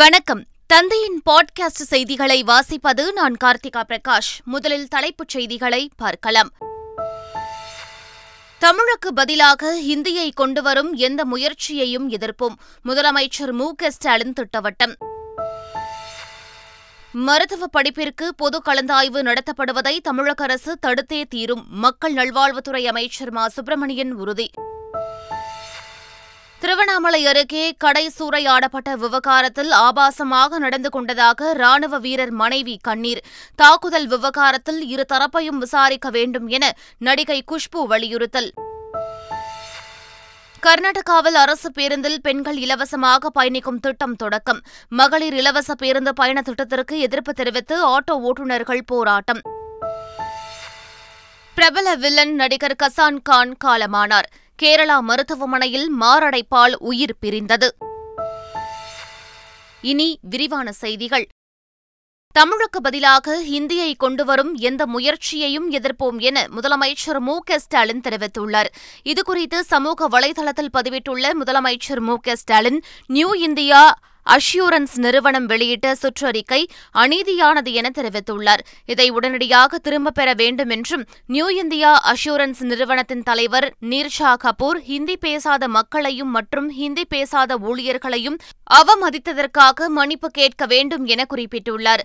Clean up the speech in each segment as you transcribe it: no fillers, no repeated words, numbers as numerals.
வணக்கம். தந்தையின் பாட்காஸ்ட் செய்திகளை வாசிப்பது நான் கார்த்திகா பிரகாஷ். முதலில் தலைப்புச் செய்திகளை பார்க்கலாம். தமிழுக்கு பதிலாக ஹிந்தியை கொண்டுவரும் எந்த முயற்சியையும் எதிர்ப்போம் முதலமைச்சர் மு.க.ஸ்டாலின் திட்டவட்டம். மருத்துவ படிப்பிற்கு பொது கலந்தாய்வு நடத்தப்படுவதை தமிழக அரசு தடுத்தே தீரும் மக்கள் நல்வாழ்வுத்துறை அமைச்சர் மா.சுப்பிரமணியன் உறுதி. திருவண்ணாமலை அருகே கடை சூறையாடப்பட்ட விவகாரத்தில் ஆபாசமாக நடந்து கொண்டதாக ராணுவ வீரர் மனைவி கண்ணீர். தாக்குதல் விவகாரத்தில் இருதரப்பையும் விசாரிக்க வேண்டும் என நடிகை குஷ்பு வலியுறுத்தல். கர்நாடகாவில் அரசு பேருந்தில் பெண்கள் இலவசமாக பயணிக்கும் திட்டம் தொடக்கம். மகளிர் இலவச பேருந்து பயண திட்டத்திற்கு எதிர்ப்பு தெரிவித்து ஆட்டோ ஓட்டுநர்கள் போராட்டம். பிரபல வில்லன் நடிகர் கசான்.கான் காலமானார். கேரளா மருத்துவமனையில் மாரடைப்பால் உயிர் பிரிந்தது. இனி விரிவான செய்திகள். தமிழுக்கு பதிலாக ஹிந்தியை கொண்டுவரும் எந்த முயற்சியையும் எதிர்ப்போம் என முதலமைச்சர் மு.க.ஸ்டாலின் தெரிவித்துள்ளார். இதுகுறித்து சமூக வலைதளத்தில் பதிவிட்டுள்ள முதலமைச்சர் மு.க.ஸ்டாலின், நியூ இந்தியா அஷ்யூரன்ஸ் நிறுவனம் வெளியிட்ட சுற்றறிக்கை அநீதியானது என தெரிவித்துள்ளார். இதை உடனடியாக திரும்பப் பெற வேண்டும் என்றும், நியூ இந்தியா அஷ்யூரன்ஸ் நிறுவனத்தின் தலைவர் நீர்ஷா.கபூர் ஹிந்தி பேசாத மக்களையும் மற்றும் ஹிந்தி பேசாத ஊழியர்களையும் அவமதித்ததற்காக மன்னிப்பு கேட்க வேண்டும் என குறிப்பிட்டுள்ளார்.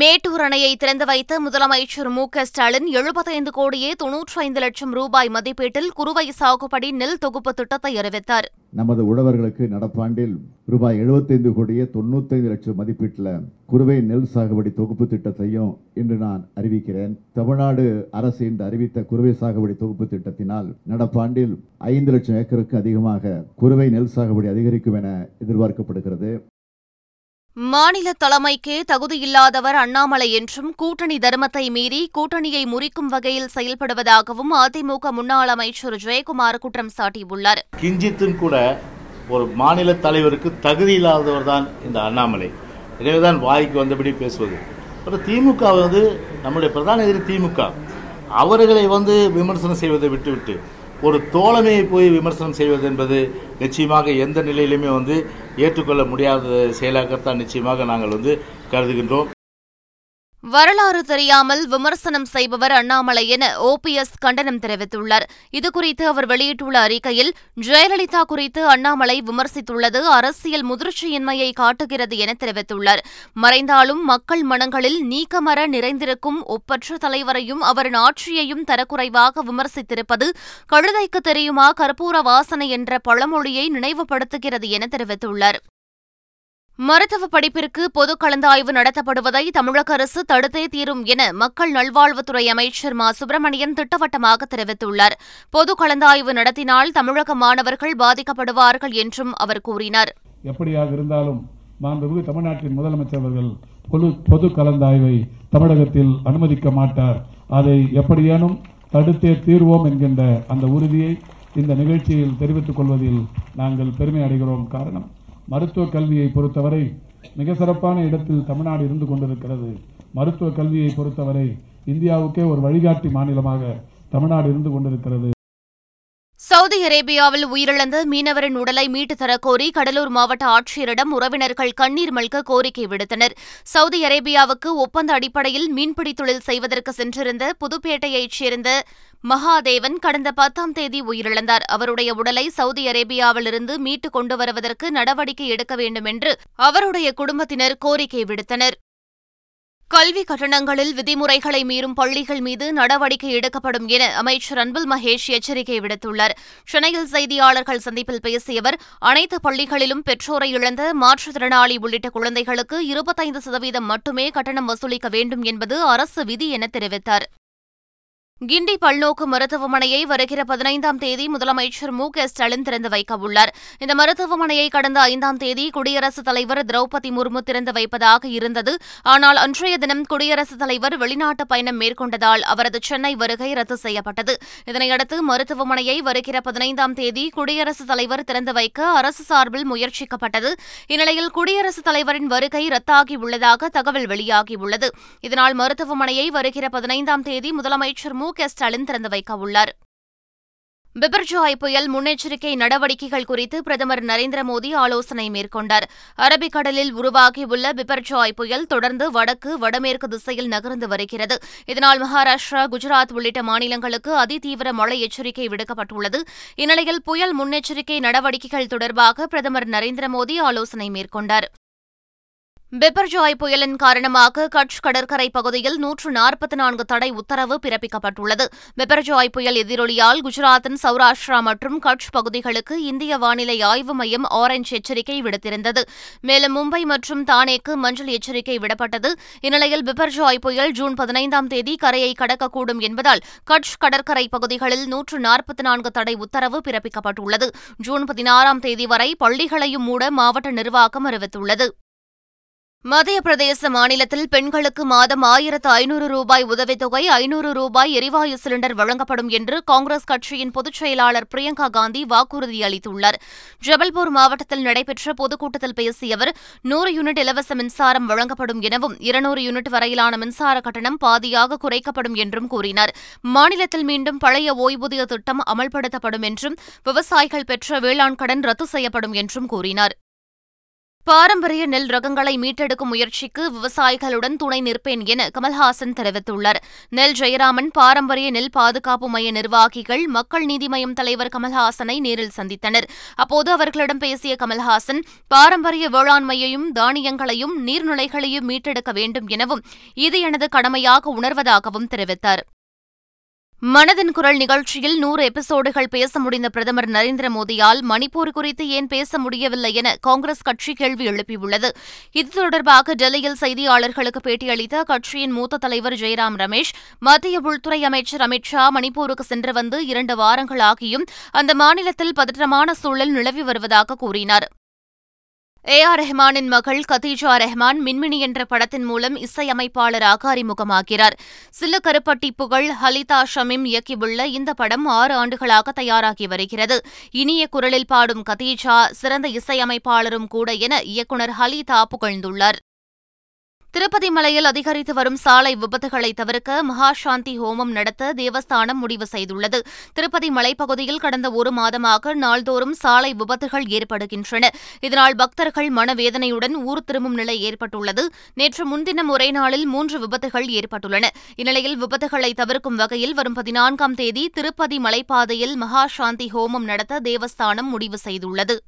மேட்டூர் அணையை திறந்து வைத்த முதலமைச்சர் மு.க.ஸ்டாலின் 75,95,00,000 ரூபாய் மதிப்பீட்டில் குறுவை சாகுபடி நெல் தொகுப்பு திட்டத்தை அறிவித்தார். நமது உழவர்களுக்கு நடப்பாண்டில் ரூபாய் 75,95,00,000 மதிப்பீட்டில் குறுவை நெல் சாகுபடி தொகுப்பு திட்டத்தையும் இன்று நான் அறிவிக்கிறேன். தமிழ்நாடு அரசு இன்று அறிவித்த குறுவை சாகுபடி தொகுப்பு திட்டத்தினால் நடப்பாண்டில் 5,00,000 ஏக்கருக்கு அதிகமாக குறுவை நெல் சாகுபடி அதிகரிக்கும் என எதிர்பார்க்கப்படுகிறது. மாநில தலைமைக்கே தகுதியில்லாதவர் அண்ணாமலை என்றும், கூட்டணி தர்மத்தை மீறி கூட்டணியை முறிக்கும் வகையில் செயல்படுவதாகவும் அதிமுக முன்னாள் அமைச்சர் ஜெயக்குமார் குற்றம் சாட்டியுள்ளார். கிஞ்சித்தும் கூட ஒரு மாநில தலைவருக்கு தகுதியில்லாதவர் தான் இந்த அண்ணாமலை. எனவேதான் வாய்க்கு வந்தபடி பேசுவது. அப்புறம் திமுக வந்து நம்முடைய பிரதான எதிரி திமுக, அவர்களை வந்து விமர்சனம் செய்வதை விட்டுவிட்டு ஒரு தோழமையை போய் விமர்சனம் செய்வது என்பது நிச்சயமாக எந்த நிலையிலுமே வந்து ஏற்றுக்கொள்ள முடியாத செயலாகத்தான் நிச்சயமாக நாங்கள் வந்து கருதுகின்றோம். வரலாறு தெரியாமல் விமர்சனம் செய்பவர் அண்ணாமலை என ஓபிஎஸ் கண்டனம் தெரிவித்துள்ளார். இதுகுறித்து அவர் வெளியிட்டுள்ள அறிக்கையில், ஜெயலலிதா குறித்து அண்ணாமலை விமர்சித்துள்ளது அரசியல் முதிர்ச்சியின்மையை காட்டுகிறது என தெரிவித்துள்ளார். மறைந்தாலும் மக்கள் மனங்களில் நீக்கமற நிறைந்திருக்கும் ஒப்பற்ற தலைவரையும் அவரின் ஆட்சியையும் தரக்குறைவாக விமர்சித்திருப்பது கழுதைக்கு தெரியுமா கற்பூர வாசனை என்ற பழமொழியை நினைவுபடுத்துகிறது என தெரிவித்துள்ளார். மருத்துவ படிப்பிற்கு பொது கலந்தாய்வு நடத்தப்படுவதை தமிழக அரசு தடுத்தே தீரும் என மக்கள் நல்வாழ்வுத்துறை அமைச்சர் மா.சுப்பிரமணியன் திட்டவட்டமாக தெரிவித்துள்ளார். பொது கலந்தாய்வு நடத்தினால் தமிழக மாணவர்கள் பாதிக்கப்படுவார்கள் என்றும் அவர் கூறினார். எப்படியாக இருந்தாலும் மாண்புமிகு தமிழ்நாட்டின் முதலமைச்சர் அவர்கள் பொது கலந்தாய்வை தமிழகத்தில் அனுமதிக்க மாட்டார். அதை எப்படியேனும் தடுத்தே தீர்வோம் என்கின்ற அந்த உறுதியை இந்த நிகழ்ச்சியில் தெரிவித்துக் கொள்வதில் நாங்கள் பெருமை அடைகிறோம். காரணம், மருத்துவக் கல்வியை பொறுத்தவரை மிக சிறப்பான இடத்தில் தமிழ்நாடு இருந்து கொண்டிருக்கிறது. மருத்துவக் கல்வியை பொறுத்தவரை இந்தியாவுக்கே ஒரு வழிகாட்டி மாநிலமாக தமிழ்நாடு இருந்து கொண்டிருக்கிறது. சவுதி அரேபியாவில் உயிரிழந்த மீனவரின் உடலை மீட்டு தரக்கோரி கடலூர் மாவட்ட ஆட்சியரிடம் உறவினர்கள் கண்ணீர் மல்க கோரிக்கை விடுத்தனர். சவுதி அரேபியாவுக்கு ஒப்பந்த அடிப்படையில் மீன்பிடி தொழில் செய்வதற்கு சென்றிருந்த புதுப்பேட்டையைச் சேர்ந்த மகாதேவன் கடந்த 10 தேதி உயிரிழந்தார். அவருடைய உடலை சவுதி அரேபியாவிலிருந்து மீட்டு கொண்டு வருவதற்கு நடவடிக்கை எடுக்க வேண்டும் என்று அவருடைய குடும்பத்தினர் கோரிக்கை விடுத்தனர். கல்வி கட்டணங்களில் விதிமுறைகளை மீறும் பள்ளிகள் மீது நடவடிக்கை எடுக்கப்படும் என அமைச்சர் அன்பில் மகேஷ் எச்சரிக்கை விடுத்துள்ளார். சென்னையில் செய்தியாளர்கள் சந்திப்பில் பேசிய அவர், அனைத்து பள்ளிகளிலும் பெற்றோரை இழந்த மாற்றுத்திறனாளி உள்ளிட்ட குழந்தைகளுக்கு 25% மட்டுமே கட்டணம் வசூலிக்க வேண்டும் என்பது அரசு விதி என தெரிவித்தார். கிண்டி பல்நோக்கு மருத்துவமனையை வருகிற 15ஆம் தேதி முதலமைச்சர் மு.க.ஸ்டாலின் திறந்து வைக்கவுள்ளார். இந்த மருத்துவமனையை கடந்த 5ஆம் தேதி குடியரசுத் தலைவர் திரௌபதி முர்மு திறந்து வைப்பதாக இருந்தது. ஆனால் அன்றைய தினம் குடியரசுத் தலைவர் வெளிநாட்டு பயணம் மேற்கொண்டதால் அவரது சென்னை வருகை ரத்து செய்யப்பட்டது. இதனையடுத்து மருத்துவமனையை வருகிற 15ஆம் தேதி குடியரசுத் தலைவர் திறந்து வைக்க அரசு சார்பில் முயற்சிக்கப்பட்டது. இந்நிலையில் குடியரசுத் தலைவரின் வருகை ரத்தாகியுள்ளதாக தகவல் வெளியாகியுள்ளது. இதனால் மருத்துவமனையை வருகிற 15ஆம் தேதி முதலமைச்சர் மு.க.ஸ்டாலின் திறந்து வைக்க உள்ளார். பிபர்ஜாய் புயல் முன்னெச்சரிக்கை நடவடிக்கைகள் குறித்து பிரதமர் நரேந்திர மோடி ஆலோசனை மேற்கொண்டார். அரபிக்கடலில் உருவாகியுள்ள பிபர்ஜாய் புயல் தொடர்ந்து வடக்கு வடமேற்கு திசையில் நகர்ந்து வருகிறது. இதனால் மகாராஷ்டிரா, குஜராத் உள்ளிட்ட மாநிலங்களுக்கு அதிதீவிர மழை எச்சரிக்கை விடுக்கப்பட்டுள்ளது. இந்நிலையில் புயல் முன்னெச்சரிக்கை நடவடிக்கைகள் தொடர்பாக பிரதமர் நரேந்திர மோடி ஆலோசனை மேற்கொண்டார். பிபர்ஜாய் புயலின் காரணமாக கட்ச் கடற்கரை பகுதியில் 144 தடை உத்தரவு பிறப்பிக்கப்பட்டுள்ளது. பிபர்ஜாய் புயல் எதிரொலியால் குஜராத்தின் சௌராஷ்டிரா மற்றும் கட்ச் பகுதிகளுக்கு இந்திய வானிலை ஆய்வு மையம் ஆரஞ்ச் எச்சரிக்கை விடுத்திருந்தது. மேலும் மும்பை மற்றும் தானேக்கு மஞ்சள் எச்சரிக்கை விடப்பட்டது. இந்நிலையில் பிபர்ஜாய் புயல் ஜூன் 15 தேதி கரையை கடக்கக்கூடும் என்பதால் கட்ச் கடற்கரை பகுதிகளில் 144 தடை உத்தரவு பிறப்பிக்கப்பட்டுள்ளது. ஜூன் 16 தேதி வரை பள்ளிகளையும் மூட மாவட்ட நிர்வாகம் அறிவித்துள்ளது. மத்திய பிரதேச மாநிலத்தில் பெண்களுக்கு மாதம் 1500 ரூபாய் உதவித்தொகை, 500 ரூபாய் எரிவாயு சிலிண்டர் வழங்கப்படும் என்று காங்கிரஸ் கட்சியின் பொதுச் செயலாளர் பிரியங்கா காந்தி வாக்குறுதி அளித்துள்ளார். ஜபல்பூர் மாவட்டத்தில் நடைபெற்ற பொதுக்கூட்டத்தில் பேசிய அவர், 100 யூனிட் இலவச மின்சாரம் வழங்கப்படும் எனவும் 200 யூனிட் வரையிலான மின்சார கட்டணம் பாதியாக குறைக்கப்படும் என்றும் கூறினார். மாநிலத்தில் மீண்டும் பழைய ஓய்வூதிய திட்டம் அமல்படுத்தப்படும் என்றும் விவசாயிகள் பெற்ற வேளாண் கடன் ரத்து செய்யப்படும் என்றும் கூறினார். பாரம்பரிய நெல் ரகங்களை மீட்டெடுக்கும் முயற்சிக்கு விவசாயிகளுடன் துணை நிற்பேன் என கமல்ஹாசன் தெரிவித்துள்ளார். நெல் ஜெயராமன் பாரம்பரிய நெல் பாதுகாப்பு மைய நிர்வாகிகள் மக்கள் நீதி மய்யம் தலைவர் கமல்ஹாசனை நேரில் சந்தித்தனர். அப்போது அவர்களிடம் பேசிய கமல்ஹாசன், பாரம்பரிய வேளாண்மையையும் தானியங்களையும் நீர்நிலைகளையும் மீட்டெடுக்க வேண்டும் எனவும் இது எனது கடமையாக உணர்வதாகவும் தெரிவித்தார். மனதின் குரல் நிகழ்ச்சியில் 100 எபிசோடுகள் பேச முடிந்த பிரதமர் நரேந்திர மோடியால் மணிப்பூர் குறித்து ஏன் பேச முடியவில்லை என காங்கிரஸ் கட்சி கேள்வி எழுப்பியுள்ளது. இது தொடர்பாக டெல்லியில் செய்தியாளர்களுக்கு பேட்டியளித்த அக்கட்சியின் மூத்த தலைவர் ஜெயராம்.ரமேஷ், மத்திய உள்துறை அமைச்சர் அமித்ஷா மணிப்பூருக்கு சென்று வந்து 2 வாரங்களாகியும் அந்த மாநிலத்தில் பதற்றமான சூழல் நிலவி வருவதாக கூறினார். ஏ.ஆர்.ரஹ்மானின் மகள் கதீஜா.ரஹ்மான் மின்மினி என்ற படத்தின் மூலம் இசையமைப்பாளராக அறிமுகமாகிறார். சில்லுக்கருப்பட்டி புகழ் ஹலிதா.ஷமீம் இயக்கியுள்ள இந்த படம் 6 ஆண்டுகளாக தயாராகி வருகிறது. இனிய குரலில் பாடும் கதீஜா சிறந்த இசையமைப்பாளரும் கூட என இயக்குநர் ஹலிதா புகழ்ந்துள்ளார். திருப்பதி மலையில் அதிகரித்து வரும் சாலை விபத்துகளை தவிர்க்க மகாசாந்தி ஹோமம் நடத்த தேவஸ்தானம் முடிவு செய்துள்ளது. திருப்பதி மலைப்பகுதியில் கடந்த 1 மாதமாக நாள்தோறும் சாலை விபத்துகள் ஏற்படுகின்றன. இதனால் பக்தர்கள் மனவேதனையுடன் ஊர் திரும்பும் நிலை ஏற்பட்டுள்ளது. நேற்று முன்தினம் ஒரே நாளில் 3 விபத்துகள் ஏற்பட்டுள்ளன. இந்நிலையில் விபத்துகளை தவிர்க்கும் வகையில் வரும் 14 தேதி திருப்பதி மலைப்பாதையில் மகாசாந்தி ஹோமம் நடத்த தேவஸ்தானம் முடிவு செய்துள்ளது.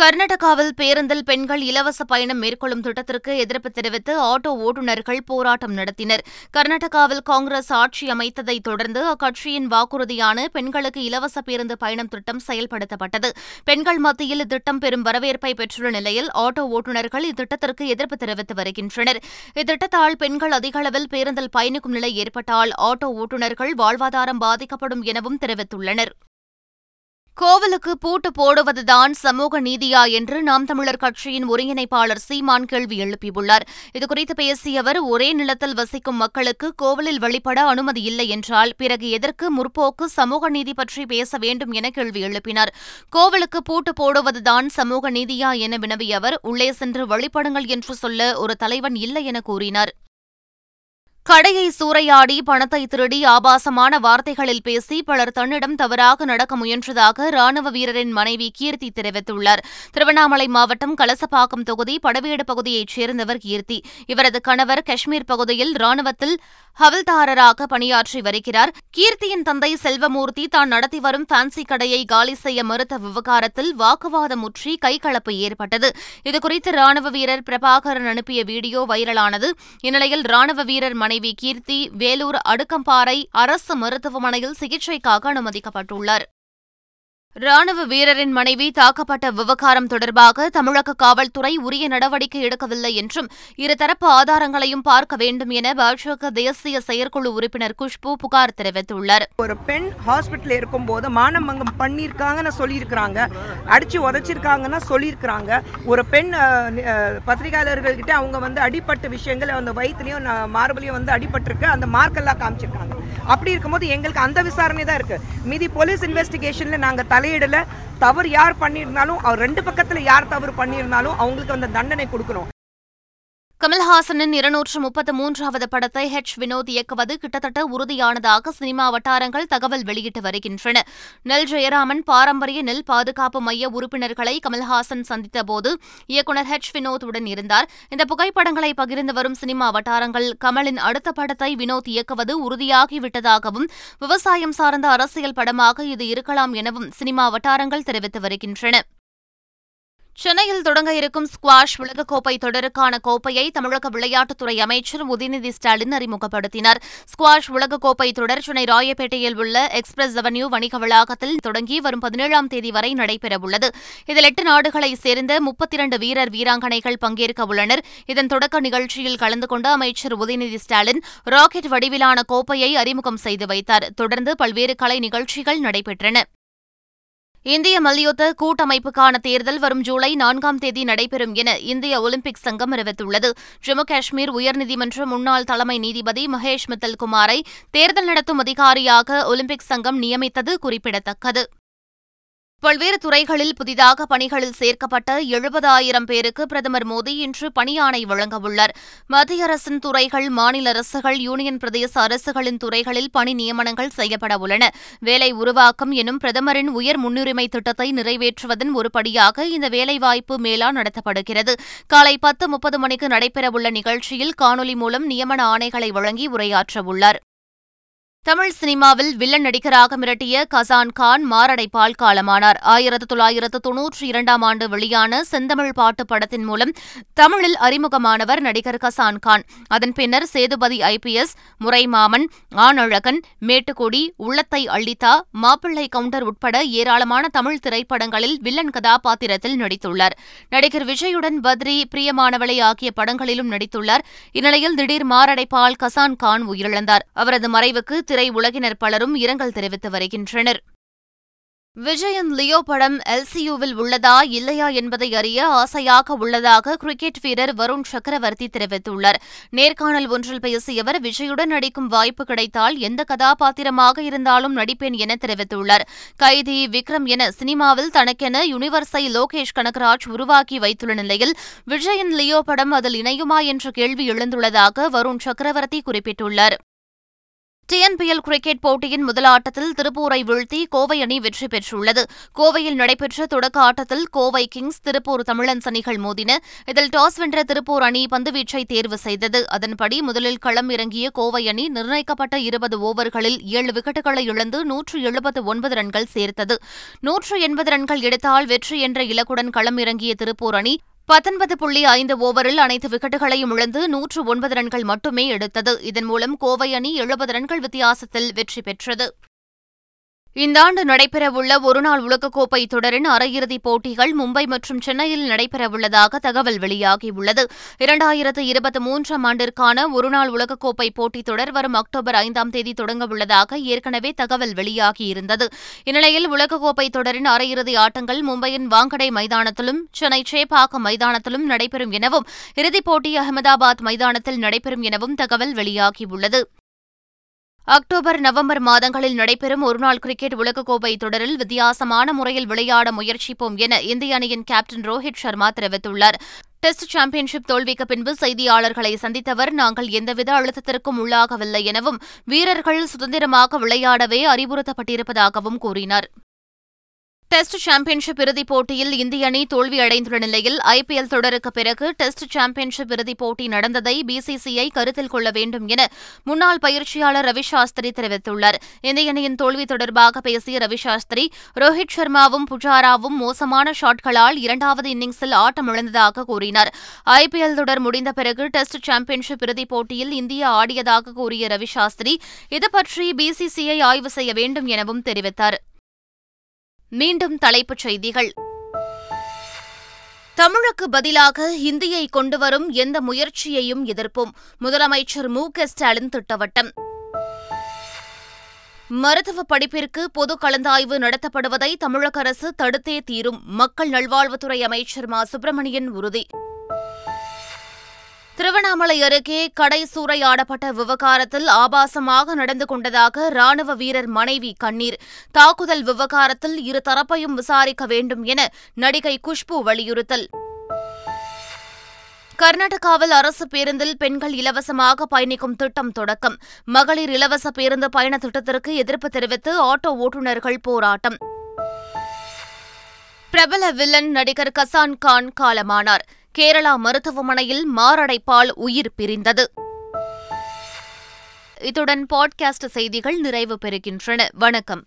கர்நாடகாவில் பேருந்தில் பெண்கள் இலவச பயணம் மேற்கொள்ளும் திட்டத்திற்கு எதிர்ப்பு தெரிவித்து ஆட்டோ ஓட்டுநர்கள் போராட்டம் நடத்தினர். கர்நாடகாவில் காங்கிரஸ் ஆட்சி அமைத்ததை தொடர்ந்து அக்கட்சியின் வாக்குறுதியான பெண்களுக்கு இலவச பேருந்து பயணம் திட்டம் செயல்படுத்தப்பட்டது. பெண்கள் மத்தியில் இத்திட்டம் பெரும் வரவேற்பை பெற்றுள்ள நிலையில் ஆட்டோ ஓட்டுநர்கள் இத்திட்டத்திற்கு எதிர்ப்பு தெரிவித்து வருகின்றனர். இத்திட்டத்தால் பெண்கள் அதிகளவில் பேருந்தில் பயணிக்கும் நிலை ஏற்பட்டால் ஆட்டோ ஓட்டுநர்கள் வாழ்வாதாரம் பாதிக்கப்படும் எனவும் தெரிவித்துள்ளனர். கோவிலுக்கு பூட்டு போடுவதுதான் சமூக நீதியா என்று நாம் தமிழர் கட்சியின் ஒருங்கிணைப்பாளர் சீமான் கேள்வி எழுப்பியுள்ளார். இதுகுறித்து பேசிய அவர், ஒரே நிலத்தில் வசிக்கும் மக்களுக்கு கோவிலில் வழிபட அனுமதி இல்லை என்றால் பிறகு எதற்கு முற்போக்கு சமூக நீதி பற்றி பேச வேண்டும் என கேள்வி எழுப்பினார். கோவிலுக்கு பூட்டு போடுவதுதான் சமூக நீதியா என வினவிய அவர், உள்ளே சென்று வழிபடுங்கள் என்று சொல்ல ஒரு தலைவன் இல்லை என கூறினார். கடையை சூறையாடி, பணத்தை திருடி, ஆபாசமான வார்த்தைகளில் பேசி பலர் தன்னிடம் தவறாக நடக்க முயன்றதாக ராணுவ வீரரின் மனைவி கீர்த்தி தெரிவித்துள்ளார். திருவண்ணாமலை மாவட்டம் கலசப்பாக்கம் தொகுதி படவேடு பகுதியைச் சேர்ந்தவர் கீர்த்தி. இவரது கணவர் காஷ்மீர் பகுதியில் ராணுவத்தில் ஹவில்தாரராக பணியாற்றி வருகிறார். கீர்த்தியின் தந்தை செல்வமூர்த்தி தான் நடத்தி வரும் ஃபேன்சி கடையை காலி செய்ய மறுத்த விவகாரத்தில் வாக்குவாதம் முற்றி கைகலப்பு ஏற்பட்டது. இதுகுறித்து ராணுவ வீரர் பிரபாகரன் அனுப்பிய வீடியோ வைரலானது. இந்நிலையில் ராணுவ வீரர் மனைவி கீர்த்தி வேலூர் அடுக்கம்பாறை அரசு மருத்துவமனையில் சிகிச்சைக்காக அனுமதிக்கப்பட்டுள்ளார். ராணுவ வீரரின் மனைவி தாக்கப்பட்ட விவகாரம் தொடர்பாக தமிழக காவல்துறை உரிய நடவடிக்கை எடுக்கவில்லை என்றும் இருதரப்பு ஆதாரங்களையும் பார்க்க வேண்டும் என பாஜக தேசிய செயற்குழு உறுப்பினர் குஷ்பு புகார் தெரிவித்துள்ளார். ஒரு பெண் ஹாஸ்பிட்டல் இருக்கும் போது மானமங்கம் பண்ணியிருக்காங்கன்னு சொல்லியிருக்கிறாங்க, அடிச்சு உதச்சிருக்காங்கன்னா சொல்லியிருக்கிறாங்க. ஒரு பெண் பத்திரிகையாளர்கள்கிட்ட அவங்க வந்து அடிப்பட்ட விஷயங்கள் அந்த வயிற்றுலையும் மார்பிலையும் வந்து அடிபட்டிருக்கு, அந்த மார்க்கெல்லாம் காமிச்சிருக்காங்க. அப்படி இருக்கும்போது எங்களுக்கு அந்த விசாரணை தான் இருக்கு. மீதி போலீஸ் இன்வெஸ்டிகேஷன்ல நாங்க தலையிடல. தவறு யார் பண்ணியிருந்தாலும், 2 பக்கத்துல யார் தவறு பண்ணியிருந்தாலும் அவங்களுக்கு அந்த தண்டனை கொடுக்கணும். கமல்ஹாசனின் 233வது படத்தை H. வினோத் இயக்குவது கிட்டத்தட்ட உறுதியானதாக சினிமா வட்டாரங்கள் தகவல் வெளியிட்டு வருகின்றன. நெல் ஜெயராமன் பாரம்பரிய நெல் பாதுகாப்பு மைய உறுப்பினர்களை கமல்ஹாசன் சந்தித்தபோது இயக்குநர் H. வினோத் உடன் இருந்தார். இந்த புகைப்படங்களை பகிர்ந்து வரும் சினிமா வட்டாரங்கள் கமலின் அடுத்த படத்தை வினோத் இயக்குவது உறுதியாகிவிட்டதாகவும் விவசாயம் சார்ந்த அரசியல் படமாக இது இருக்கலாம் எனவும் சினிமா வட்டாரங்கள் தெரிவித்து வருகின்றன. சென்னையில் தொடங்க இருக்கும் ஸ்குவாஷ் உலகக்கோப்பை தொடருக்கான கோப்பையை தமிழக விளையாட்டுத்துறை அமைச்சர் உதயநிதி.ஸ்டாலின் அறிமுகப்படுத்தினார். ஸ்குவாஷ் உலகக்கோப்பை தொடர் சென்னை ராயப்பேட்டையில் உள்ள எக்ஸ்பிரஸ் அவென்யூ வணிக வளாகத்தில் தொடங்கி வரும் 17ஆம் தேதி வரை நடைபெறவுள்ளது. இதில் 8 நாடுகளைச் சேர்ந்த 32 வீரர் வீராங்கனைகள் பங்கேற்க உள்ளனர். இதன் தொடக்க நிகழ்ச்சியில் கலந்து கொண்ட அமைச்சர் உதயநிதி.ஸ்டாலின் ராக்கெட் வடிவிலான கோப்பையை அறிமுகம் செய்து வைத்தார். தொடர்ந்து பல்வேறு கலை நிகழ்ச்சிகள் நடைபெற்றன. இந்திய மல்யுத்த கூட்டமைப்புக்கான தேர்தல் வரும் ஜூலை 4ஆம் தேதி நடைபெறும் என இந்திய ஒலிம்பிக் சங்கம் அறிவித்துள்ளது. ஜம்மு காஷ்மீர் உயர்நீதிமன்ற முன்னாள் தலைமை நீதிபதி மகேஷ்.மித்தல்குமாரை தேர்தல் நடத்தும் அதிகாரியாக ஒலிம்பிக் சங்கம் நியமித்தது குறிப்பிடத்தக்கது. பல்வேறு துறைகளில் புதிதாக பணிகளில் சேர்க்கப்பட்ட 70,000 பேருக்கு பிரதமர் மோடி இன்று பணியாணை வழங்கவுள்ளார். மத்திய அரசின் துறைகள், மாநில அரசுகள், யூனியன் பிரதேச அரசுகளின் துறைகளில் பணி நியமனங்கள் செய்யப்பட உள்ளன. வேலை உருவாக்கம் எனும் பிரதமரின் உயர் முன்னுரிமை திட்டத்தை நிறைவேற்றுவதன் ஒரு படியாக இந்த வேலைவாய்ப்பு மேளா நடத்தப்படுகிறது. காலை 10:30 மணிக்கு நடைபெறவுள்ள நிகழ்ச்சியில் காணொலி மூலம் நியமன ஆணைகளை வழங்கி உரையாற்றவுள்ளார். தமிழ் சினிமாவில் வில்லன் நடிகராக மிரட்டிய கசான்.கான் மாரடைப்பால் காலமானார். 1992ஆம் ஆண்டு வெளியான செந்தமிழ் பாட்டு படத்தின் மூலம் தமிழில் அறிமுகமானவர் நடிகர் கசான்.கான். அதன் பின்னர் சேதுபதி IPS, முறைமாமன், ஆணழகன், மேட்டுக்குடி, உள்ளத்தை அள்ளித்தா, மாப்பிள்ளை கவுண்டர் உட்பட ஏராளமான தமிழ் திரைப்படங்களில் வில்லன் கதாபாத்திரத்தில் நடித்துள்ளார். நடிகர் விஜயுடன் பத்ரி, பிரியமானவளை ஆகிய படங்களிலும் நடித்துள்ளார். இந்நிலையில் திடீர் மாரடைப்பால் கசான்.கான் உயிரிழந்தார். அவரது மறைவுக்கு திரை உலகினர் பலரும் இரங்கல் தெரிவித்து வருகின்றனர். விஜயன் லியோ படம் LCUவில் உள்ளதா இல்லையா என்பதை அறிய ஆசையாக உள்ளதாக கிரிக்கெட் வீரர் வருண்.சக்கரவர்த்தி தெரிவித்துள்ளார். நேர்காணல் ஒன்றில் பேசிய அவர், விஜயுடன் நடிக்கும் வாய்ப்பு கிடைத்தால் எந்த கதாபாத்திரமாக இருந்தாலும் நடிப்பேன் என தெரிவித்துள்ளார். கைதி, விக்ரம் என சினிமாவில் தனக்கென யூனிவர்ஸை லோகேஷ் கனகராஜ் உருவாக்கி வைத்துள்ள நிலையில் விஜயன் லியோ படம் அதில் இணையுமா என்ற கேள்வி எழுந்துள்ளதாக வருண்.சக்கரவர்த்தி குறிப்பிட்டுள்ளார். TNPL கிரிக்கெட் போட்டியின் முதல் ஆட்டத்தில் திருப்பூரை வீழ்த்தி கோவை அணி வெற்றி பெற்றுள்ளது. கோவையில் நடைபெற்ற தொடக்க ஆட்டத்தில் கோவை கிங்ஸ், திருப்பூர் தமிழன்ஸ் அணிகள் மோதின. இதில் டாஸ் வென்ற திருப்பூர் அணி பந்துவீச்சை தேர்வு செய்தது. அதன்படி முதலில் களம் இறங்கிய கோவை அணி நிர்ணயிக்கப்பட்ட 20 ஓவர்களில் 7 விக்கெட்டுகளை இழந்து 179 ரன்கள் சேர்த்தது. 180 ரன்கள் எடுத்தால் வெற்றி என்ற இலக்குடன் களம் இறங்கிய திருப்பூர் அணி 19.5 ஓவரில் அனைத்து விக்கெட்டுகளையும் இழந்து 109 ரன்கள் மட்டுமே எடுத்தது. இதன் மூலம் கோவை அணி 70 ரன்கள் வித்தியாசத்தில் வெற்றி பெற்றது. இந்தாண்டு நடைபெறவுள்ள ஒருநாள் உலகக்கோப்பை தொடரின் அரையிறுதிப் போட்டிகள் மும்பை மற்றும் சென்னையில் நடைபெறவுள்ளதாக தகவல் வெளியாகியுள்ளது. 2023ஆம் ஆண்டிற்கான ஒருநாள் உலகக்கோப்பை போட்டித் தொடர் வரும் அக்டோபர் 5ஆம் தேதி தொடங்கவுள்ளதாக ஏற்கனவே தகவல் வெளியாகியிருந்தது. இந்நிலையில் உலகக்கோப்பை தொடரின் அரையிறுதி ஆட்டங்கள் மும்பையின் வாங்கடை மைதானத்திலும் சென்னை சேப்பாக்கம் மைதானத்திலும் நடைபெறும் எனவும் இறுதிப் போட்டி அகமதாபாத் மைதானத்தில் நடைபெறும் எனவும் தகவல் வெளியாகியுள்ளது. அக்டோபர், நவம்பர் மாதங்களில் நடைபெறும் ஒருநாள் கிரிக்கெட் உலகக்கோப்பை தொடரில் வித்தியாசமான முறையில் விளையாட முயற்சிப்போம் என இந்திய அணியின் கேப்டன் ரோஹித்.சர்மா தெரிவித்துள்ளார். டெஸ்ட் சாம்பியன்ஷிப் தோல்விக்கு பின்பு செய்தியாளர்களை சந்தித்தவர், நாங்கள் எந்தவித அழுத்தத்திற்கும் உள்ளாகவில்லை எனவும் வீரர்கள் சுதந்திரமாக விளையாடவே அறிவுறுத்தப்பட்டிருப்பதாகவும் கூறினார். டெஸ்ட் சாம்பியன்ஷிப் இறுதிப் போட்டியில் இந்திய அணி தோல்வியடைந்துள்ள நிலையில் IPL தொடருக்கு பிறகு டெஸ்ட் சாம்பியன்ஷிப் இறுதிப் போட்டி நடந்ததை PCCI கருத்தில் கொள்ள வேண்டும் என முன்னாள் பயிற்சியாளர் ரவிசாஸ்திரி தெரிவித்துள்ளார். இந்திய அணியின் தோல்வி தொடர்பாக பேசிய ரவிசாஸ்திரி, ரோஹித்.சர்மாவும் புஜாராவும் மோசமான ஷாட்களால் 2வது இன்னிங்ஸில் ஆட்டமிழந்ததாக கூறினார். IPL தொடர் முடிந்த பிறகு டெஸ்ட் சாம்பியன்ஷிப் இறுதிப் போட்டியில் இந்தியா ஆடியதாக கூறிய ரவிசாஸ்திரி, இதுபற்றி PCCI ஆய்வு செய்ய வேண்டும் எனவும் தெரிவித்தார். மீண்டும் தலைப்புச் செய்திகள். தமிழுக்கு பதிலாக ஹிந்தியை கொண்டுவரும் எந்த முயற்சியையும் எதிர்ப்போம், முதலமைச்சர் மு.க.ஸ்டாலின் திட்டவட்டம். மருத்துவ படிப்பிற்கு பொது கலந்தாய்வு நடத்தப்படுவதை தமிழக அரசு தடுத்தே தீரும், மக்கள் நல்வாழ்வுத்துறை அமைச்சர் மா.சுப்பிரமணியன் உறுதி. திருவண்ணாமலை அருகே கடை சூறையாடப்பட்ட விவகாரத்தில் ஆபாசமாக நடந்து கொண்டதாக ராணுவ வீரர் மனைவி கண்ணீர். தாக்குதல் விவகாரத்தில் இருதரப்பையும் விசாரிக்க வேண்டும் என நடிகை குஷ்பு வலியுறுத்தல். கர்நாடகாவில் அரசு பேருந்தில் பெண்கள் இலவசமாக பயணிக்கும் திட்டம் தொடக்கம். மகளிர் இலவச பேருந்து பயண திட்டத்திற்கு எதிர்ப்பு தெரிவித்து ஆட்டோ ஓட்டுநர்கள் போராட்டம். பிரபல வில்லன் நடிகர் கசான்.கான் காலமானார். கேரளா மருத்துவமனையில் மாரடைப்பால் உயிர் பிரிந்தது. இத்துடன் பாட்காஸ்ட் செய்திகள் நிறைவு பெறுகின்றன. வணக்கம்.